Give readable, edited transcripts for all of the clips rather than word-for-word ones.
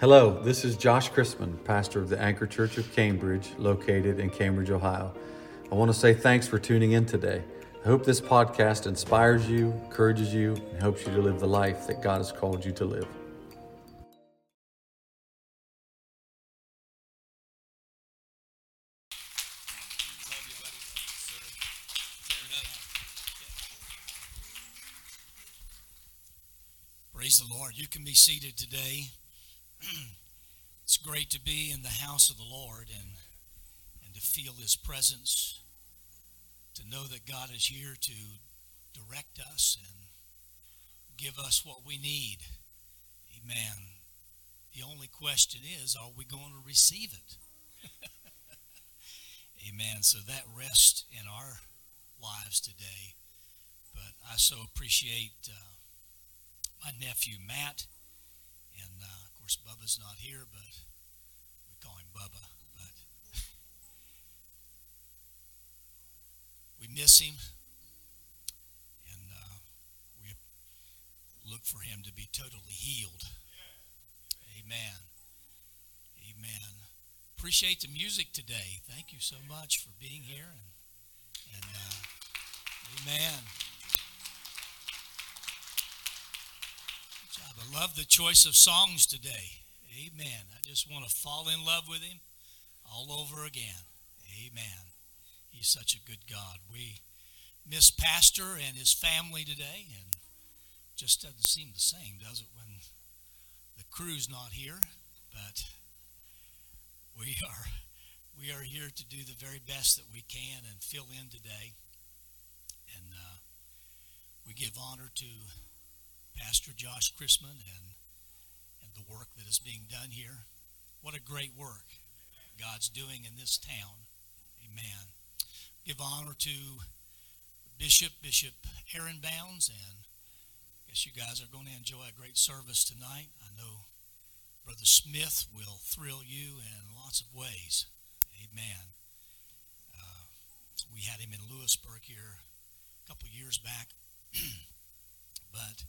Hello, this is Josh Chrisman, pastor of the Anchor Church of Cambridge, located in Cambridge, Ohio. I want to say thanks for tuning in today. I hope this podcast inspires you, encourages you, and helps you to live the life that God has called you to live. Praise the Lord. You can be seated today. It's great to be in the house of the Lord and to feel His presence, to know that God is here to direct us and give us what we need. Amen. The only question is, are we going to receive it? Amen. So that rests in our lives today. But I so appreciate my nephew Matt and Bubba's not here, but we call him Bubba, but we miss him, and we look for him to be totally healed. Amen. Amen. Appreciate the music today. Thank you so much for being here, and amen. I love the choice of songs today. Amen. I just want to fall in love with Him all over again. Amen. He's such a good God. We miss Pastor and his family today, and just doesn't seem the same, does it, when the crew's not here? But we are here to do the very best that we can and fill in today. And we give honor to Pastor Josh Chrisman and the work that is being done here. What a great work God's doing in this town. Amen. Give honor to Bishop Aaron Bounds, and I guess you guys are going to enjoy a great service tonight. I know Brother Smith will thrill you in lots of ways. Amen. We had him in Lewisburg here a couple years back, but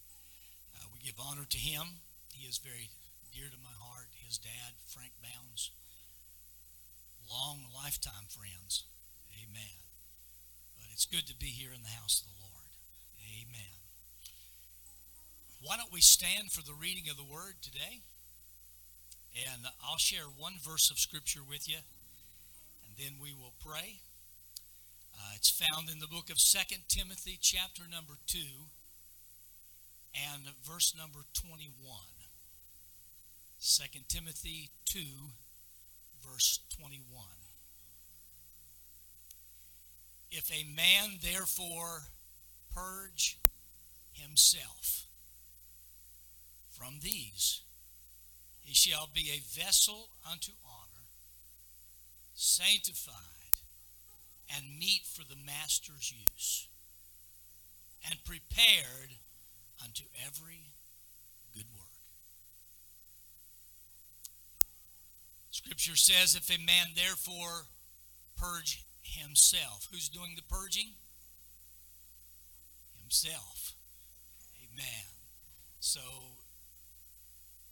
we give honor to him. He is very dear to my heart. His dad, Frank Bounds, long lifetime friends. Amen. But it's good to be here in the house of the Lord. Amen. Why don't we stand for the reading of the word today? And I'll share one verse of scripture with you, and then we will pray. It's found in the book of Second Timothy, chapter number 2. And verse number 21, 2 Timothy 2, verse 21. If a man therefore purge himself from these, he shall be a vessel unto honor, sanctified, and meet for the master's use, and prepared unto every good work. Scripture says, if a man therefore purge himself. Who's doing the purging? Himself. Amen. So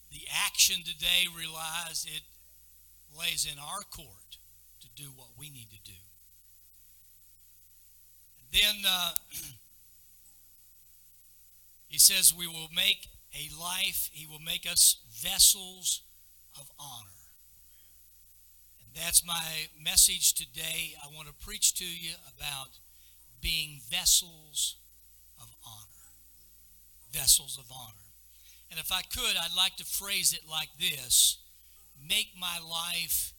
the action today it lays in our court to do what we need to do. And then he says he will make us vessels of honor. And that's my message today. I want to preach to you about being vessels of honor. Vessels of honor. And if I could, I'd like to phrase it like this: make my life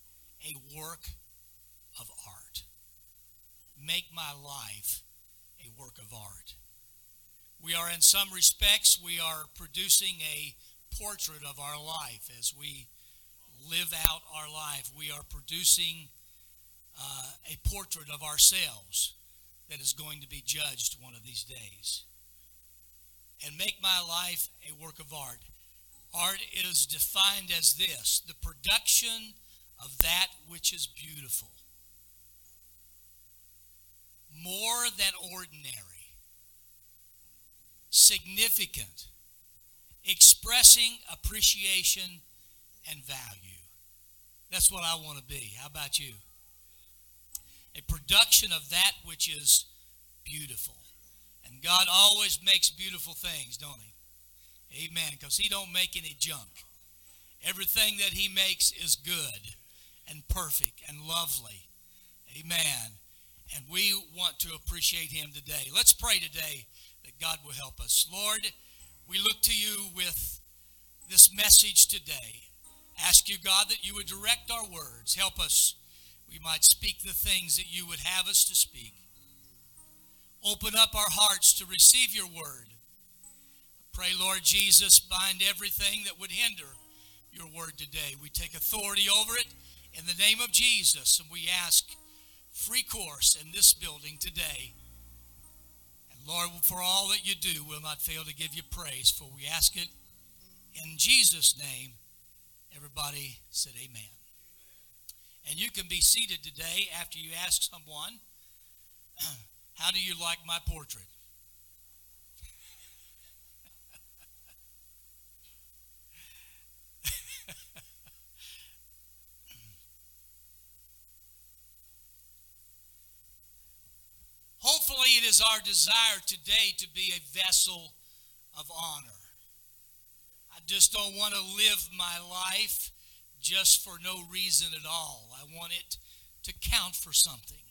a work of art. Make my life a work of art. We are, in some respects, we are producing a portrait of our life as we live out our life. We are producing a portrait of ourselves that is going to be judged one of these days. And make my life a work of art. Art is defined as this: the production of that which is beautiful, more than ordinary, significant, expressing appreciation and value. That's what I want to be. How about you? A production of that which is beautiful. And God always makes beautiful things, don't he? Amen. Because he don't make any junk. Everything that he makes is good and perfect and lovely. Amen. And we want to appreciate him today. Let's pray today that God will help us. Lord, we look to you with this message today. Ask you, God, that you would direct our words. Help us. We might speak the things that you would have us to speak. Open up our hearts to receive your word. I pray, Lord Jesus, bind everything that would hinder your word today. We take authority over it in the name of Jesus, and we ask free course in this building today. And Lord, for all that you do, we'll not fail to give you praise, for we ask it in Jesus' name. Everybody said amen. And you can be seated today after you ask someone, how do you like my portrait? Hopefully it is our desire today to be a vessel of honor. I just don't want to live my life just for no reason at all. I want it to count for something.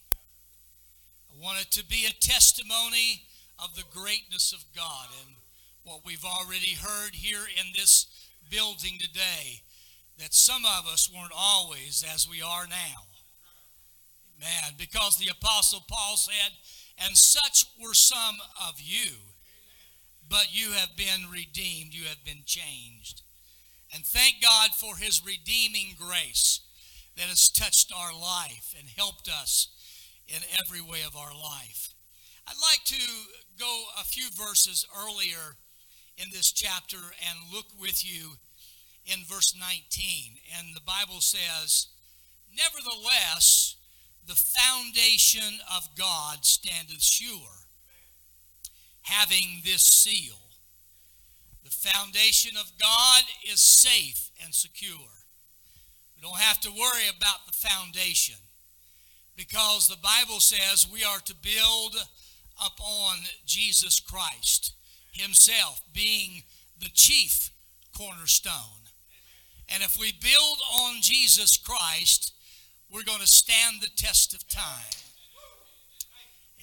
I want it to be a testimony of the greatness of God and what we've already heard here in this building today, that some of us weren't always as we are now. Amen. Because the Apostle Paul said, and such were some of you, but you have been redeemed, you have been changed. And thank God for his redeeming grace that has touched our life and helped us in every way of our life. I'd like to go a few verses earlier in this chapter and look with you in verse 19. And the Bible says, nevertheless, the foundation of God standeth sure, having this seal. The foundation of God is safe and secure. We don't have to worry about the foundation because the Bible says we are to build upon Jesus Christ himself being the chief cornerstone. And if we build on Jesus Christ, we're going to stand the test of time.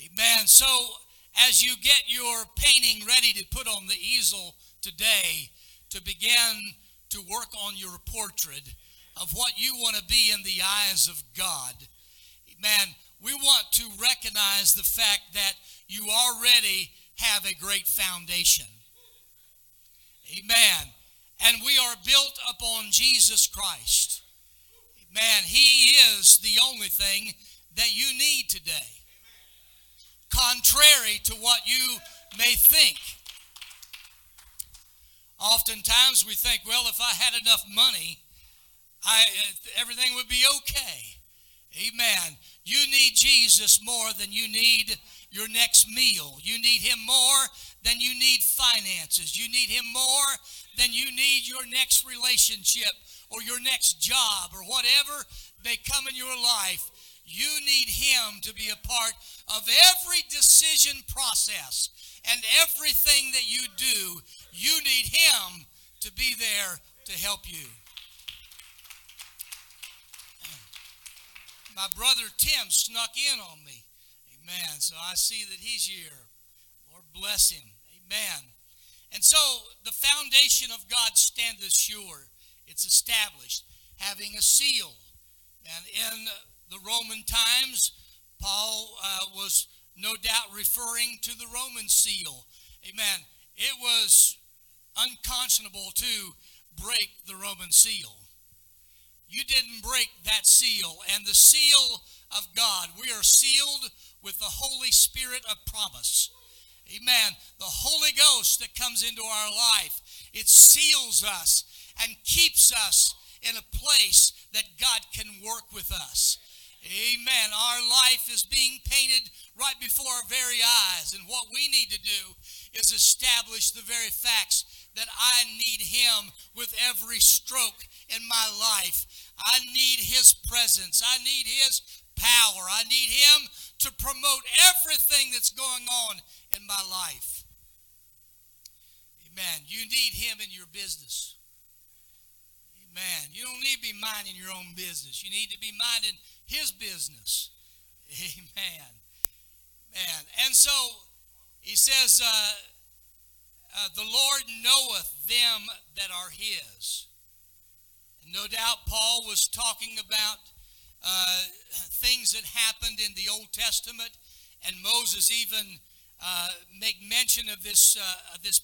Amen. So as you get your painting ready to put on the easel today, to begin to work on your portrait of what you want to be in the eyes of God. Man, we want to recognize the fact that you already have a great foundation. Amen. And we are built upon Jesus Christ. Man, he is the only thing that you need today. Contrary to what you may think. Oftentimes we think, well, if I had enough money, everything would be okay. Amen. You need Jesus more than you need your next meal. You need him more than you need finances. You need him more than you need your next relationship or your next job or whatever may come in your life. You need him to be a part of every decision process and everything that you do. You need him to be there to help you. My brother Tim snuck in on me. Amen. So I see that he's here. Lord bless him. Amen. And so the foundation of God standeth sure. It's established, having a seal. And in the Roman times, Paul was no doubt referring to the Roman seal. Amen. It was unconscionable to break the Roman seal. You didn't break that seal. And the seal of God, we are sealed with the Holy Spirit of promise. Amen. The Holy Ghost that comes into our life, it seals us and keeps us in a place that God can work with us. Amen. Our life is being painted right before our very eyes. And what we need to do is establish the very facts that I need him with every stroke in my life. I need His presence. I need His power. I need Him to promote everything that's going on in my life. Amen. You need Him in your business. Amen. You don't need to be minding your own business. You need to be minding His business. Amen. Man. And so he says, the Lord knoweth them that are His. And no doubt Paul was talking about things that happened in the Old Testament, and Moses even make mention of this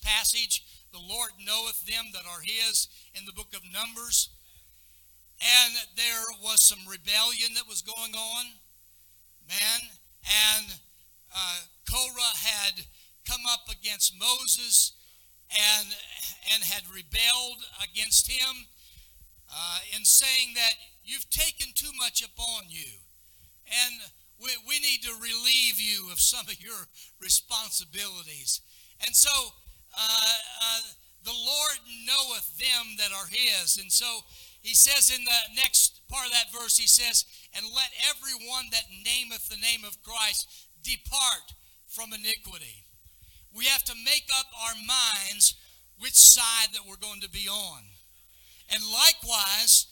passage. The Lord knoweth them that are His in the book of Numbers. And there was some rebellion that was going on. Man. And Korah had come up against Moses and had rebelled against him in saying that you've taken too much upon you, and we need to relieve you of some of your responsibilities. And so the Lord knoweth them that are His. And so he says in the next part of that verse, he says, and let everyone that nameth the name of Christ depart from iniquity. We have to make up our minds which side that we're going to be on. And likewise,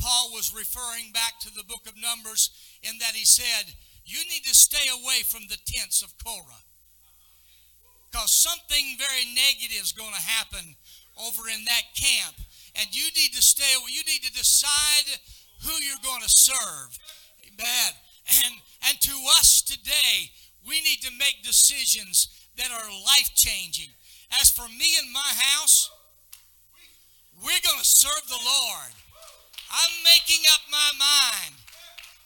Paul was referring back to the book of Numbers in that he said, you need to stay away from the tents of Korah, because something very negative is going to happen over in that camp. And you need to stay away. You need to decide who you're going to serve. Amen. And to us today, we need to make decisions that are life-changing. As for me and my house, we're going to serve the Lord. I'm making up my mind.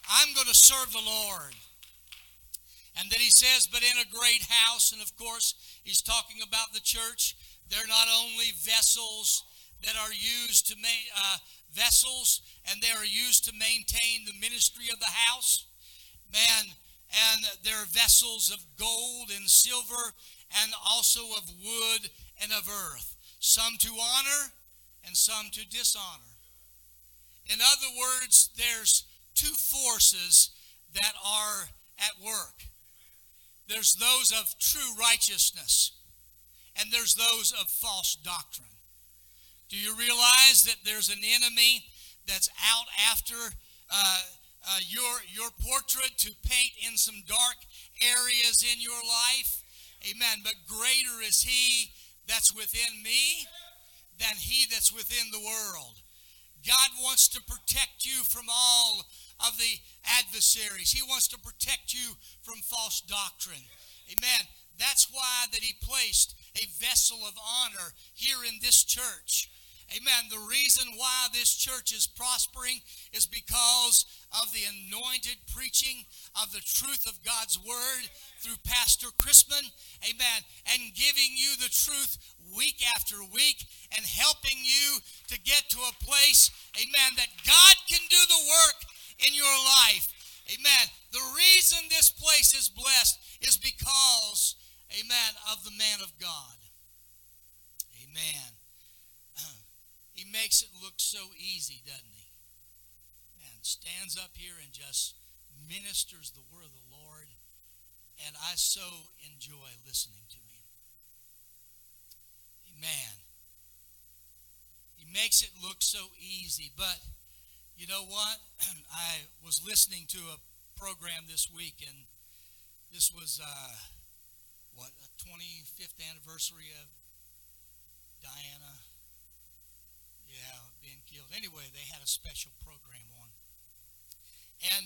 I'm going to serve the Lord. And then he says, but in a great house, and of course, he's talking about the church. They're not only vessels that are used to make vessels, and they are used to maintain the ministry of the house. Man, and there are vessels of gold and silver, and also of wood and of earth, some to honor and some to dishonor. In other words, there's two forces that are at work. There's those of true righteousness, and there's those of false doctrine. Do you realize that there's an enemy that's out after your portrait to paint in some dark areas in your life? Amen. But greater is He that's within me than he that's within the world. God wants to protect you from all of the adversaries. He wants to protect you from false doctrine. Amen. That's why that He placed a vessel of honor here in this church. Amen. The reason why this church is prospering is because of the anointed preaching of the truth of God's Word through Pastor Chrisman. Amen. And giving you the truth week after week, and helping you to get to a place, amen, that God can do the work in your life. Amen. The reason this place is blessed is because, amen, of the man of God. Amen. He makes it look so easy, doesn't he? Man, stands up here and just ministers the word of the Lord. And I so enjoy listening to him. Amen. He makes it look so easy. But you know what? I was listening to a program this week, and this was a 25th anniversary of Diana, being killed. Anyway, they had a special program on. And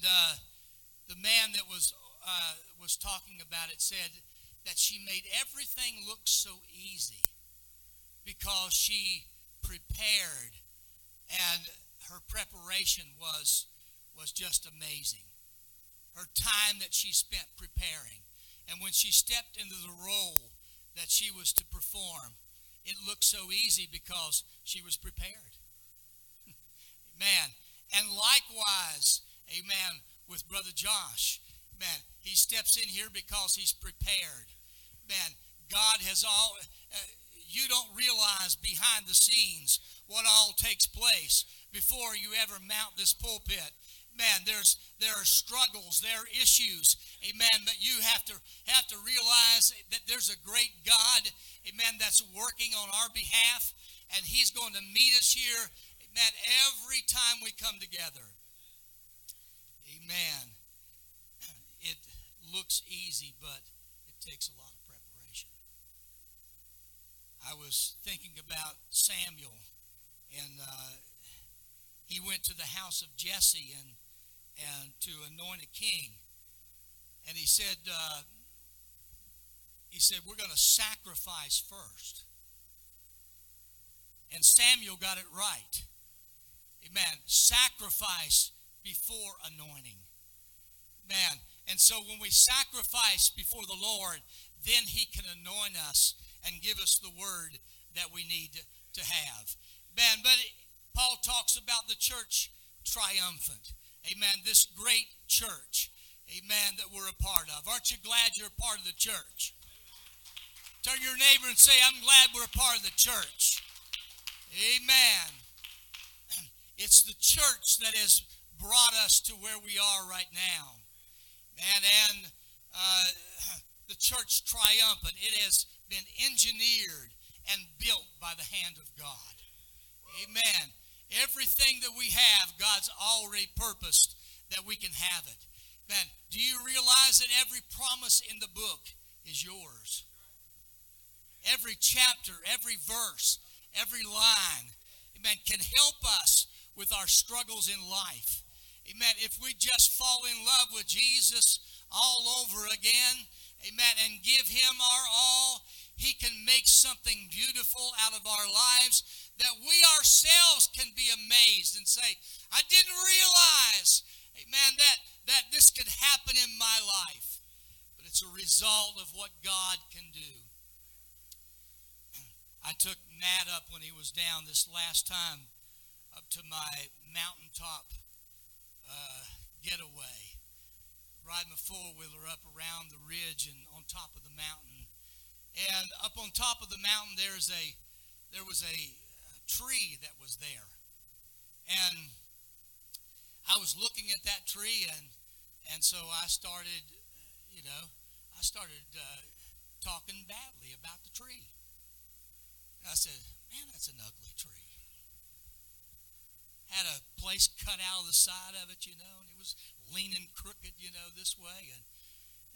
the man that was talking about it said that she made everything look so easy because she prepared, and her preparation was just amazing. Her time that she spent preparing. And when she stepped into the role that she was to perform, it looked so easy because she was prepared. Amen. And likewise, amen, with Brother Josh. Man, he steps in here because he's prepared. Man, God has all, you don't realize behind the scenes what all takes place. before you ever mount this pulpit. Man, there are struggles, there are issues, amen, that you have to realize that there's a great God, amen, that's working on our behalf, and he's going to meet us here, amen, every time we come together. Amen. It looks easy, but it takes a lot of preparation. I was thinking about Samuel, and he went to the house of Jesse and to anoint a king. And he said, we're going to sacrifice first. And Samuel got it right. Amen. Sacrifice before anointing. Man. And so when we sacrifice before the Lord, then he can anoint us and give us the word that we need to have. Man, but Paul talks about the church triumphant. Amen. This great church. Amen. That we're a part of. Aren't you glad you're a part of the church? Turn to your neighbor and say, I'm glad we're a part of the church. Amen. It's the church that has brought us to where we are right now. And the church triumphant. It has been engineered and built by the hand of God. Amen. Everything that we have, God's already purposed that we can have it. Man, do you realize that every promise in the book is yours? Every chapter, every verse, every line, amen, can help us with our struggles in life. Amen. If we just fall in love with Jesus all over again, amen, and give him our all, he can make something beautiful out of our lives that we ourselves can be amazed and say, I didn't realize, amen, that this could happen in my life. But it's a result of what God can do. I took Matt up when he was down this last time, up to my mountaintop getaway. Riding a four-wheeler up around the ridge and on top of the mountain. And up on top of the mountain, there was a tree that was there, and I was looking at that tree, and so I started talking badly about the tree. And I said, man, that's an ugly tree. Had a place cut out of the side of it, you know, and it was leaning crooked, you know, this way,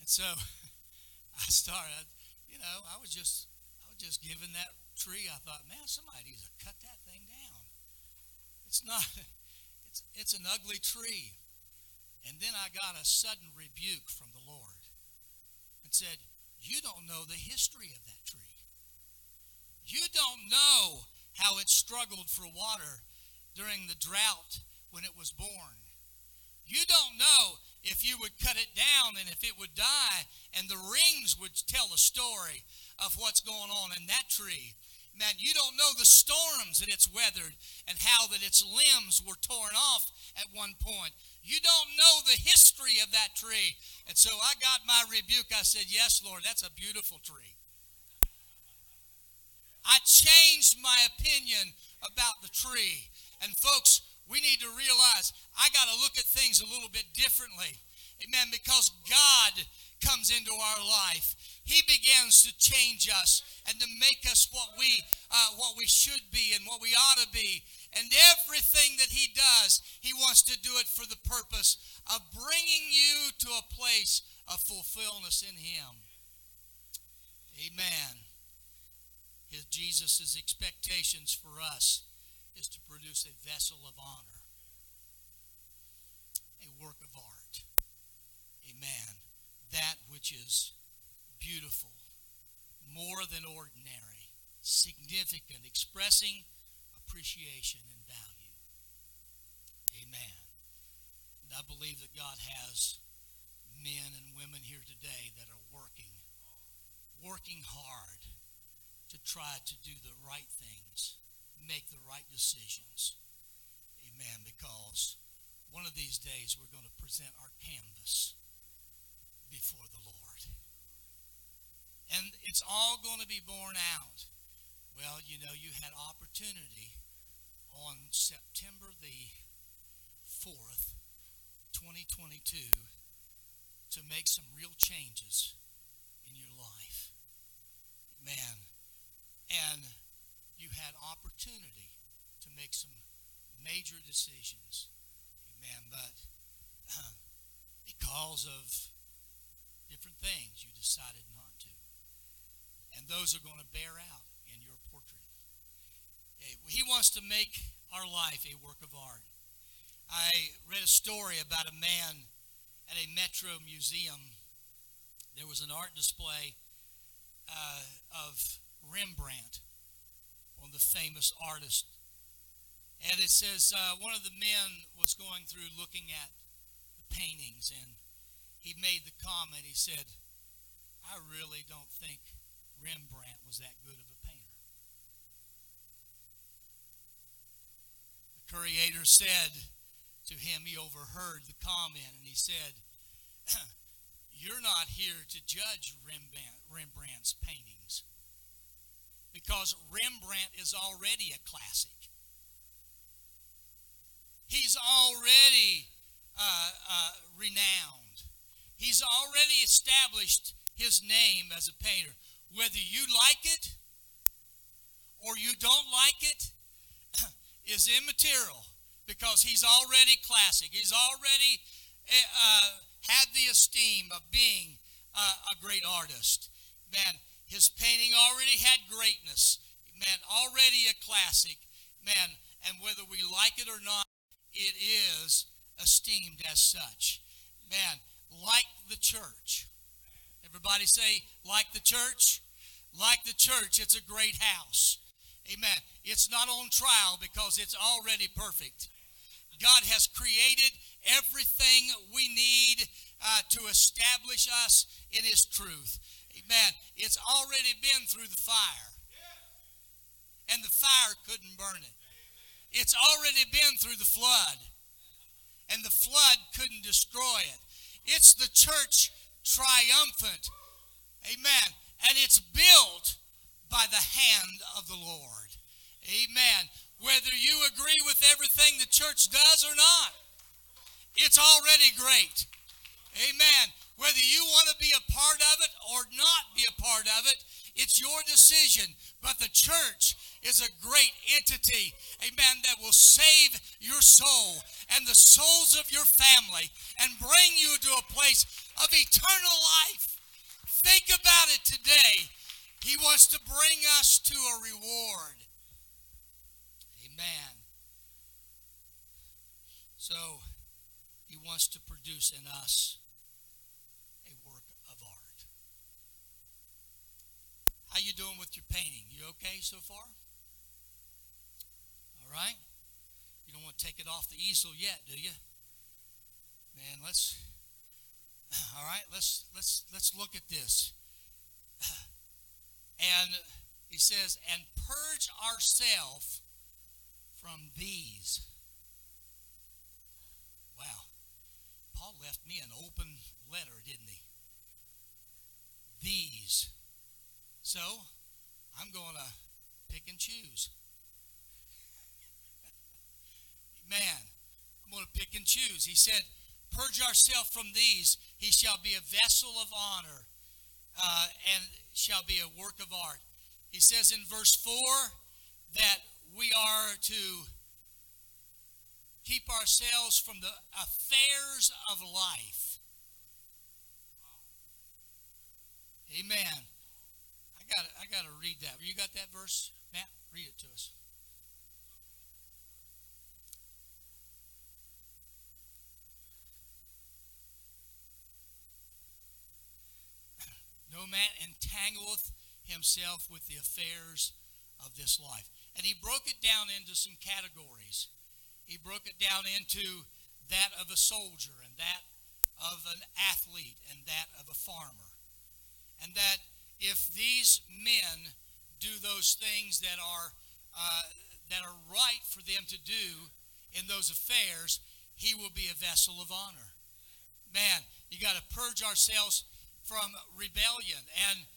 and so I started, you know, I was just giving that tree. I thought, man, somebody needs to cut that thing down. It's an ugly tree. And then I got a sudden rebuke from the Lord and said, you don't know the history of that tree. You don't know how it struggled for water during the drought when it was born. You don't know if you would cut it down and if it would die, and the rings would tell a story of what's going on in that tree. Man, you don't know the storms that it's weathered and how that its limbs were torn off at one point. You don't know the history of that tree. And so I got my rebuke. I said, yes, Lord, that's a beautiful tree. I changed my opinion about the tree. And folks, we need to realize I got to look at things a little bit differently. Amen. Because God comes into our life. He begins to change us and to make us what we should be and what we ought to be. And everything that he does, he wants to do it for the purpose of bringing you to a place of fulfillment in him. Amen. Jesus' expectations for us is to produce a vessel of honor, a work of art. Amen. That which is beautiful, more than ordinary, significant, expressing appreciation and value. Amen. And I believe that God has men and women here today that are working hard to try to do the right things, make the right decisions. Amen. Because one of these days we're going to present our canvas before the Lord. And it's all going to be borne out. Well, you know, you had opportunity on September the 4th, 2022, to make some real changes in your life. Man, and you had opportunity to make some major decisions. Amen. But because of different things, you decided not to. And those are going to bear out in your portrait. He wants to make our life a work of art. I read a story about a man at a metro museum. There was an art display of Rembrandt, one of the famous artists. And it says one of the men was going through looking at the paintings, and he made the comment, he said, "I really don't think Rembrandt was that good of a painter." The curator said to him, he overheard the comment, and he said, "You're not here to judge Rembrandt's paintings, because Rembrandt is already a classic. He's already renowned. He's already established his name as a painter. Whether you like it or you don't like it is immaterial, because he's already classic. He's already had the esteem of being a great artist. Man, his painting already had greatness. Man, already a classic. Man, and whether we like it or not, it is esteemed as such." Man, like the church. Everybody say, like the church? Like the church, it's a great house. Amen. It's not on trial because it's already perfect. God has created everything we need to establish us in His truth. Amen. It's already been through the fire. And the fire couldn't burn it. It's already been through the flood. And the flood couldn't destroy it. It's the church triumphant. Amen. And it's built by the hand of the Lord. Amen. Whether you agree with everything the church does or not, it's already great. Amen. Whether you want to be a part of it or not be a part of it, it's your decision. But the church is a great entity, amen, that will save your soul and the souls of your family and bring you to a place of eternal life. Think about it today. He wants to bring us to a reward. Amen. So, He wants to produce in us a work of art. How you doing with your painting? You okay so far? All right. You don't want to take it off the easel yet, do you? Man, let's look at this. And he says, "And purge ourselves from these." Wow. Paul left me an open letter, didn't he? These. So, I'm going to pick and choose. Man, I'm going to pick and choose. He said, "Purge ourselves from these. He shall be a vessel of honor and shall be a work of art." He says in verse 4 that we are to keep ourselves from the affairs of life. Amen. I gotta read that. You got that verse, Matt? Read it to us. "No man entangleth himself with the affairs of this life." And he broke it down into some categories. He broke it down into that of a soldier, and that of an athlete, and that of a farmer. And that if these men do those things that are right for them to do in those affairs, he will be a vessel of honor. Man, you got to purge ourselves from rebellion. And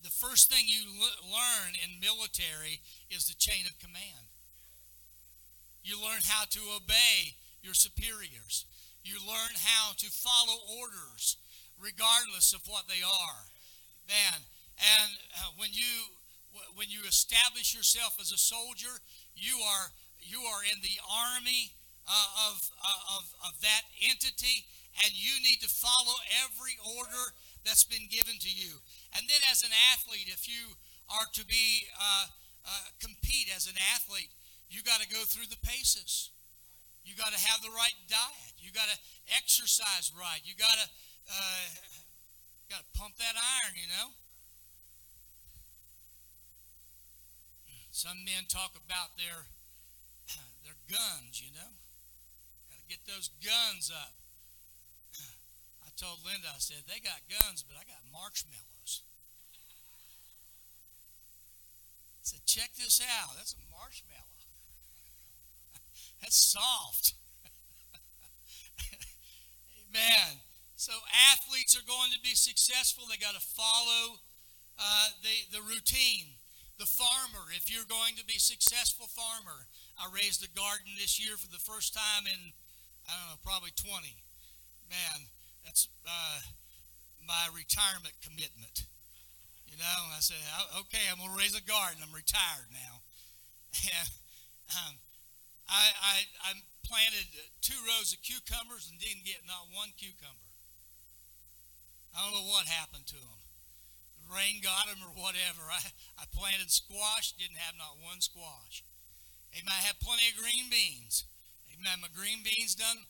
the first thing you learn in military is the chain of command. learn how to obey your superiors. You learn how to follow orders regardless of what they are. Man, and when you establish yourself as a soldier, you are in the army of that entity, and you need to follow every order that's been given to you. And then as an athlete, if you are to be compete as an athlete, you got to go through the paces. You got to have the right diet. You got to exercise right. You got to pump that iron, you know. Some men talk about their guns, you know. Got to get those guns up. I told Linda, I said, they got guns, but I got marshmallows. I said, check this out. That's a marshmallow. That's soft. Amen. So athletes are going to be successful. They got to follow the routine. The farmer, if you're going to be successful farmer. I raised a garden this year for the first time in, I don't know, probably 20. Man, that's my retirement commitment. You know, I said, okay, I'm going to raise a garden. I'm retired now. And I planted 2 rows of cucumbers and didn't get not one cucumber. I don't know what happened to them. The rain got them or whatever. I planted squash, didn't have not one squash. Amen. I had plenty of green beans. Amen. My green beans done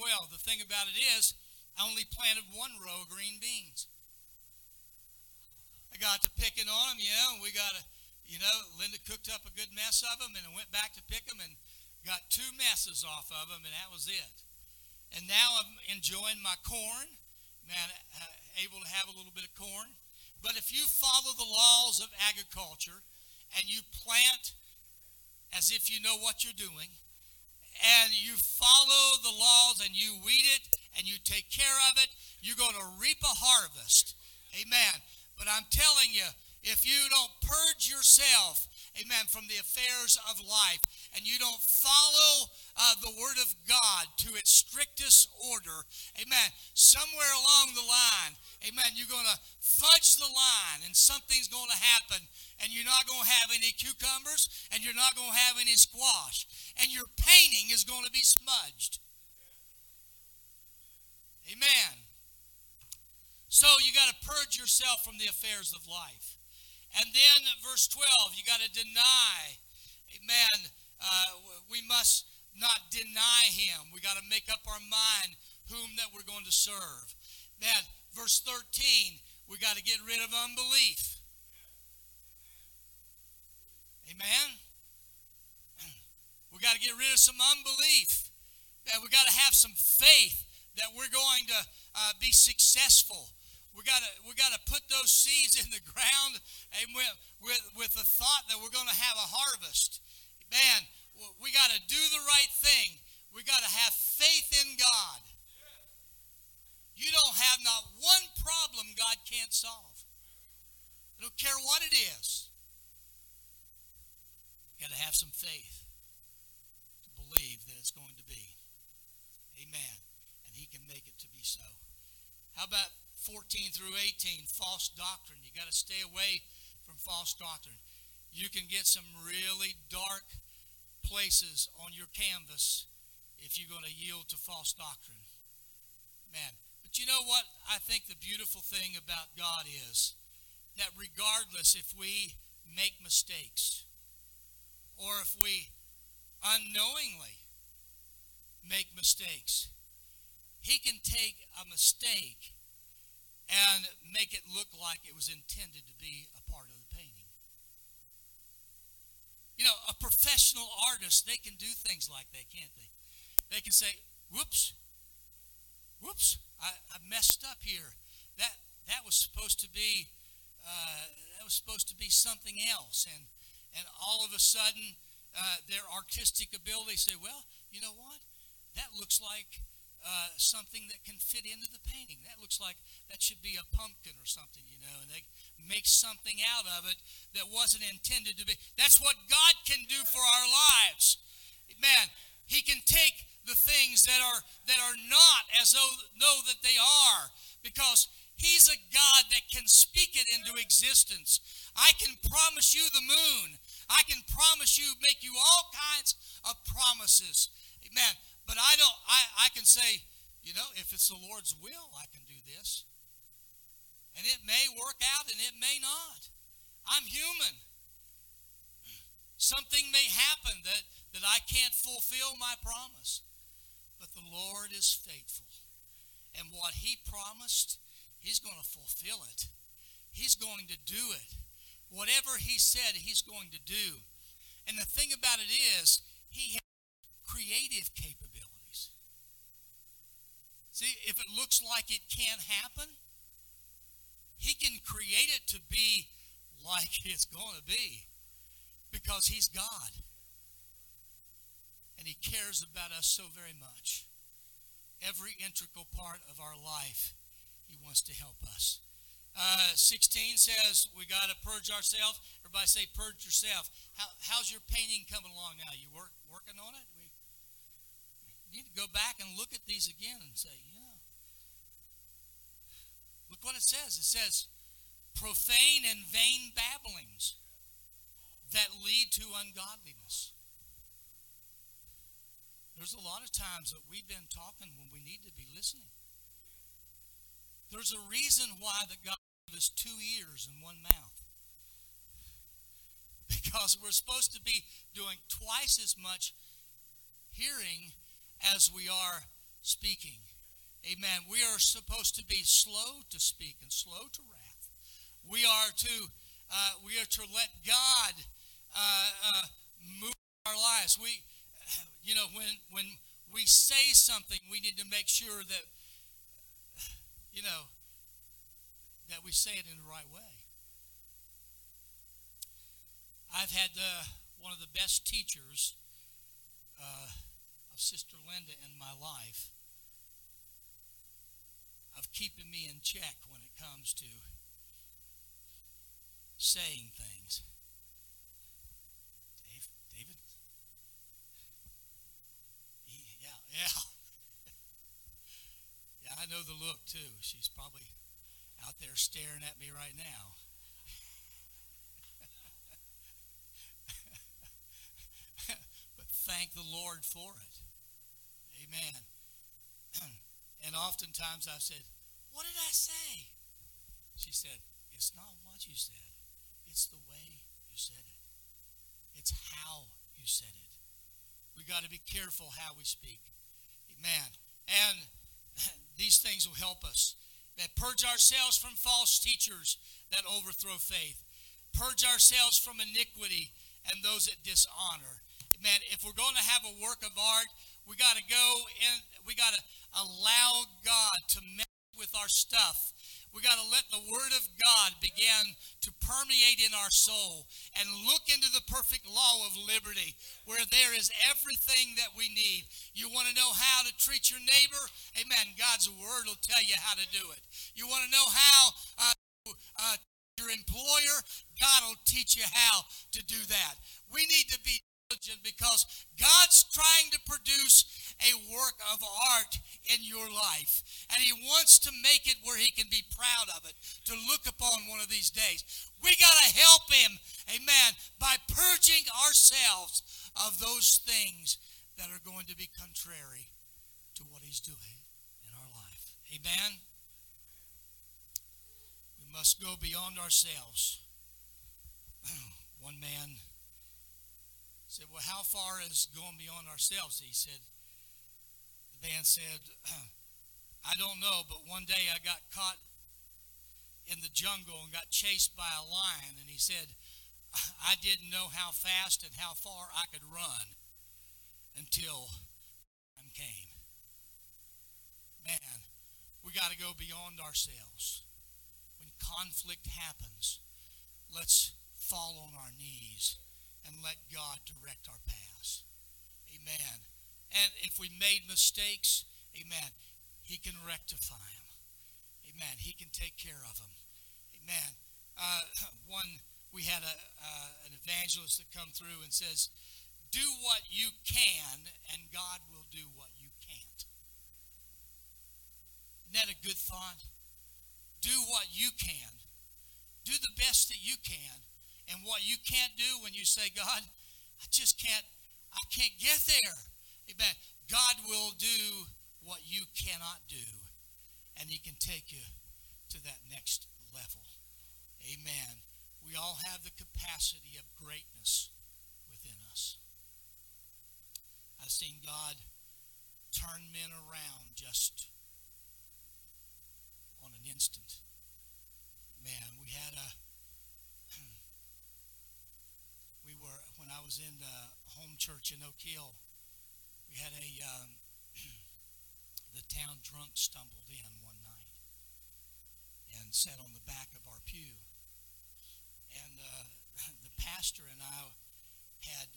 well. The thing about it is, I only planted 1 row of green beans. I got to picking on them, you know, and we got to, you know, Linda cooked up a good mess of them, and I went back to pick them and got 2 messes off of them, and that was it. And now I'm enjoying my corn. Man, able to have a little bit of corn. But if you follow the laws of agriculture and you plant as if you know what you're doing, and you follow the laws and you weed it and you take care of it, you're going to reap a harvest. Amen. But I'm telling you, if you don't purge yourself, amen, from the affairs of life, and you don't follow the Word of God to its strictest order, amen, somewhere along the line, amen, you're going to fudge the line, and something's going to happen, and you're not going to have any cucumbers, and you're not going to have any squash, and your painting is going to be smudged. Amen. So you got to purge yourself from the affairs of life. And then verse 12, you got to deny. Amen. We must not deny him. We got to make up our mind whom that we're going to serve. Man, verse 13, we got to get rid of unbelief. Amen. We got to get rid of some unbelief. Man, we got to have some faith that we're going to be successful. We got to put those seeds in the ground, and with the thought that we're going to have a harvest. Man, we got to do the right thing. We got to have faith in God. You don't have not one problem God can't solve. I don't care what it is. You got to have some faith to believe that it's going to be. Amen. And he can make it to be so. How about 14 through 18, false doctrine. You got to stay away from false doctrine. You can get some really dark places on your canvas if you're going to yield to false doctrine. Man, but you know what? I think the beautiful thing about God is that regardless if we make mistakes or if we unknowingly make mistakes, he can take a mistake and make it look like it was intended to be a part of the painting. You know, a professional artist, they can do things like that, can't they? They can say, whoops, I messed up here. That was supposed to be something else. And all of a sudden, their artistic ability say, well, you know what? That looks like something that can fit into the painting. That looks like that should be a pumpkin or something, you know, and they make something out of it that wasn't intended to be. That's what God can do for our lives. Man, he that are not as though that they are, because he's a God that can speak it into existence. I can promise you the moon. I can promise you, make you all kinds of promises. Amen. But I can say, you know, if it's the Lord's will, I can do this. And it may work out and it may not. I'm human. Something may happen that I can't fulfill my promise. But the Lord is faithful. And what He promised, He's going to fulfill it. He's going to do it. Whatever He said, He's going to do. And the thing about it is, He has creative capabilities. See, if it looks like it can't happen, He can create it to be like it's going to be, because He's God. And He cares about us so very much. Every integral part of our life, He wants to help us. 16 says we got to purge ourselves. Everybody say, purge yourself. How's your painting coming along now? You working on it? We need to go back and look at these again and say, you know, look what it says. It says, profane and vain babblings that lead to ungodliness. There's a lot of times that we've been talking when we need to be listening. There's a reason why that God gave us two ears and one mouth. Because we're supposed to be doing twice as much hearing as we are speaking. Amen. We are supposed to be slow to speak and slow to wrath. We are to let God move our lives. We, you know, when we say something, we need to make sure that, you know, that we say it in the right way. I've had one of the best teachers of Sister Linda in my life, of keeping me in check when it comes to saying things. David? Yeah. Yeah, I know the look, too. She's probably out there staring at me right now. But thank the Lord for it. Amen. And oftentimes I've said, what did I say? She said, it's not what you said. It's the way you said it. It's how you said it. We got to be careful how we speak. Amen. And these things will help us. That purge ourselves from false teachers that overthrow faith. Purge ourselves from iniquity and those that dishonor. Amen. If we're going to have a work of art, we got to go in. We got to allow God to mess with our stuff. We got to let the Word of God begin to permeate in our soul and look into the perfect law of liberty, where there is everything that we need. You want to know how to treat your neighbor? Amen. God's Word will tell you how to do it. You want to know how to treat your employer? God will teach you how to do that. We need to be diligent, because God's trying to produce a work of art in your life. And He wants to make it where He can be proud of it, to look upon one of these days. We got to help Him, amen, by purging ourselves of those things that are going to be contrary to what He's doing in our life. Amen? We must go beyond ourselves. One man said, well, how far is going beyond ourselves? He said, man said, I don't know, but one day I got caught in the jungle and got chased by a lion. And he said, I didn't know how fast and how far I could run until time came. Man, we got to go beyond ourselves. When conflict happens, let's fall on our knees and let God direct our paths. Amen. And if we made mistakes, amen, He can rectify them. Amen. He can take care of them. Amen. We had an evangelist that come through and says, do what you can and God will do what you can't. Isn't that a good thought? Do what you can. Do the best that you can. And what you can't do when you say, God, I can't get there. Amen. God will do what you cannot do. And he can take you to that next level. Amen. We all have the capacity of greatness within us. I've seen God turn men around just on an instant. Man, we had when I was in the home church in Oak Hill, we had the town drunk stumbled in one night and sat on the back of our pew. And the pastor and I had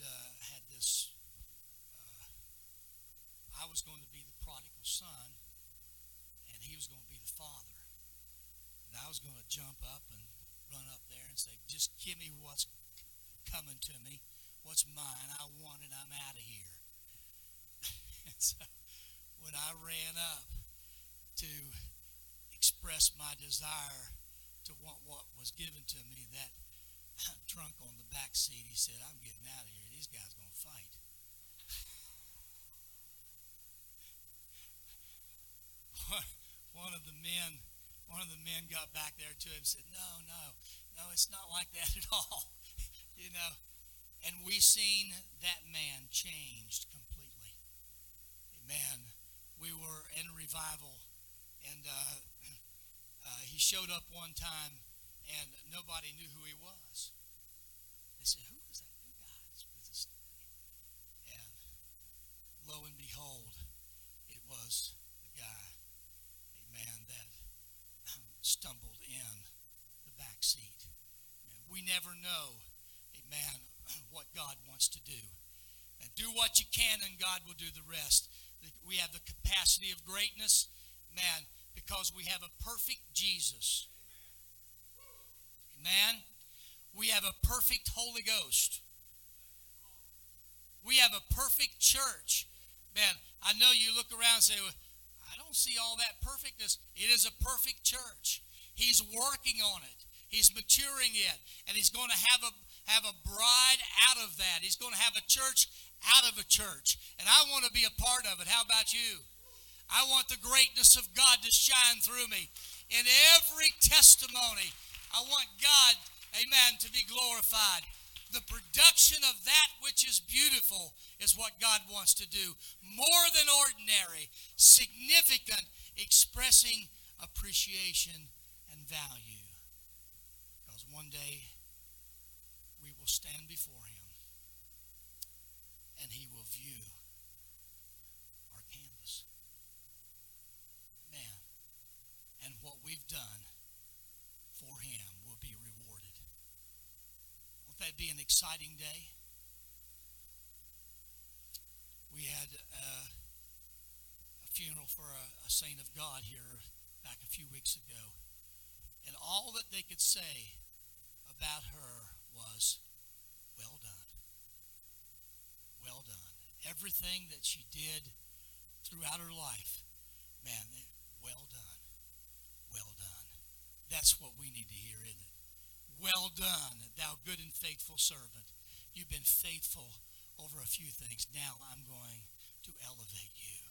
this, I was going to be the prodigal son, and he was going to be the father. And I was going to jump up and run up there and say, just give me what's coming to me, what's mine, I want it, I'm out of here. And so when I ran up to express my desire to want what was given to me, that drunk on the back seat, he said, I'm getting out of here. These guys are going to fight. One of the men got back there to him and said, no, it's not like that at all. You know, and we seen that man changed completely. Amen. We were in a revival, and he showed up one time, and nobody knew who he was. They said, who is that new guy that's with us today? And lo and behold, it was the guy, a man that stumbled in the back seat. We never know, amen, what God wants to do. And do what you can, and God will do the rest. We have the capacity of greatness, man, because we have a perfect Jesus. Amen. We have a perfect Holy Ghost. We have a perfect church. Man, I know you look around and say, well, I don't see all that perfectness. It is a perfect church. He's working on it. He's maturing it. And he's going to have a bride out of that. He's going to have a church out of a church. And I want to be a part of it. How about you? I want the greatness of God to shine through me. In every testimony, I want God, amen, to be glorified. The production of that which is beautiful is what God wants to do. More than ordinary, significant, expressing appreciation and value. Because one day, we will stand before Him, and He will view our canvas. Man, and what we've done for Him will be rewarded. Won't that be an exciting day? We had a funeral for a saint of God here back a few weeks ago, and all that they could say about her was, well done. Well done. Everything that she did throughout her life, man, well done. Well done. That's what we need to hear, isn't it? Well done, thou good and faithful servant. You've been faithful over a few things. Now I'm going to elevate you.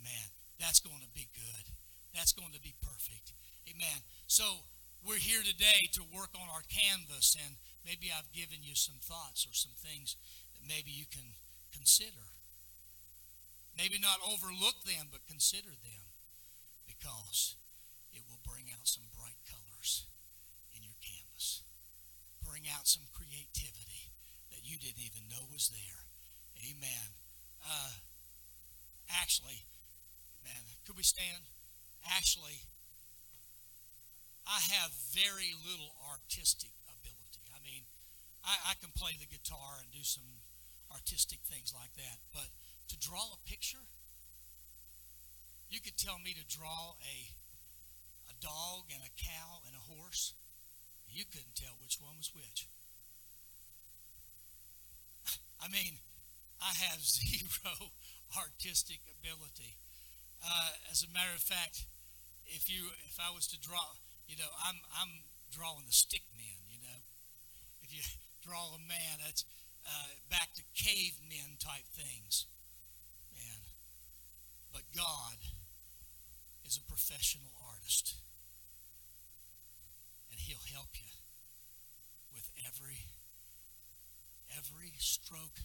Amen. That's going to be good. That's going to be perfect. Amen. So we're here today to work on our canvas, and maybe I've given you some thoughts or some things that maybe you can consider. Maybe not overlook them, but consider them. Because it will bring out some bright colors in your canvas. Bring out some creativity that you didn't even know was there. Amen. Actually, man, could we stand? Actually, I have very little artistic ability. I mean, I can play the guitar and do some artistic things like that. But to draw a picture, you could tell me to draw a dog and a cow and a horse. You couldn't tell which one was which. I mean, I have zero artistic ability. As a matter of fact, if I was to draw, you know, I'm drawing the stick men, you know. If you draw a man, that's back to cavemen type things, man. But God is a professional artist, and He'll help you with every stroke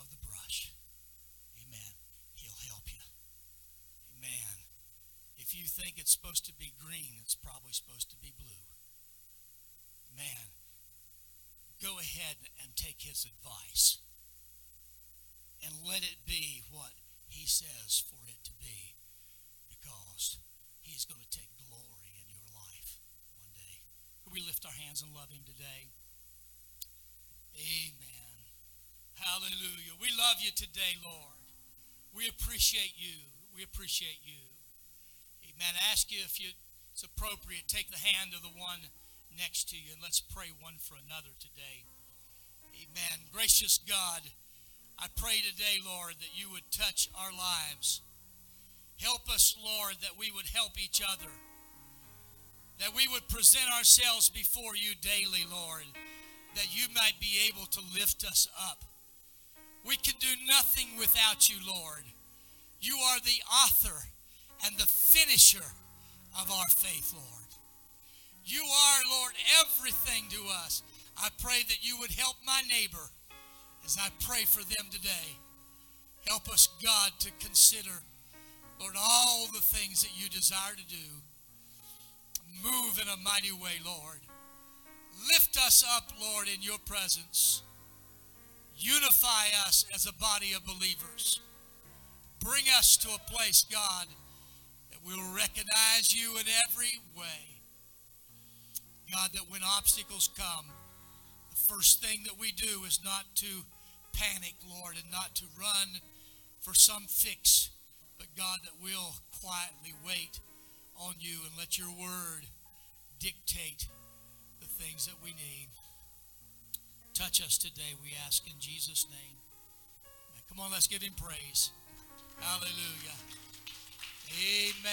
of the brush. Amen. He'll help you. Amen. If you think it's supposed to be green, it's probably supposed to be blue. Man, go ahead and take His advice and let it be what He says for it to be, because He's going to take glory in your life one day. Can we lift our hands and love Him today? Amen. Hallelujah. We love you today, Lord. We appreciate you. We appreciate you. Amen. I ask you if it's appropriate, take the hand of the one next to you, and let's pray one for another today. Amen. Gracious God, I pray today, Lord, that you would touch our lives. Help us, Lord, that we would help each other, that we would present ourselves before you daily, Lord, that you might be able to lift us up. We can do nothing without you, Lord. You are the author and the finisher of our faith, Lord. You are, Lord, everything to us. I pray that you would help my neighbor as I pray for them today. Help us, God, to consider, Lord, all the things that you desire to do. Move in a mighty way, Lord. Lift us up, Lord, in your presence. Unify us as a body of believers. Bring us to a place, God, that we will recognize you in every way. God, that when obstacles come, the first thing that we do is not to panic, Lord, and not to run for some fix, but God, that we'll quietly wait on you and let your word dictate the things that we need. Touch us today, we ask in Jesus' name. Now, come on, let's give him praise. Hallelujah. Amen.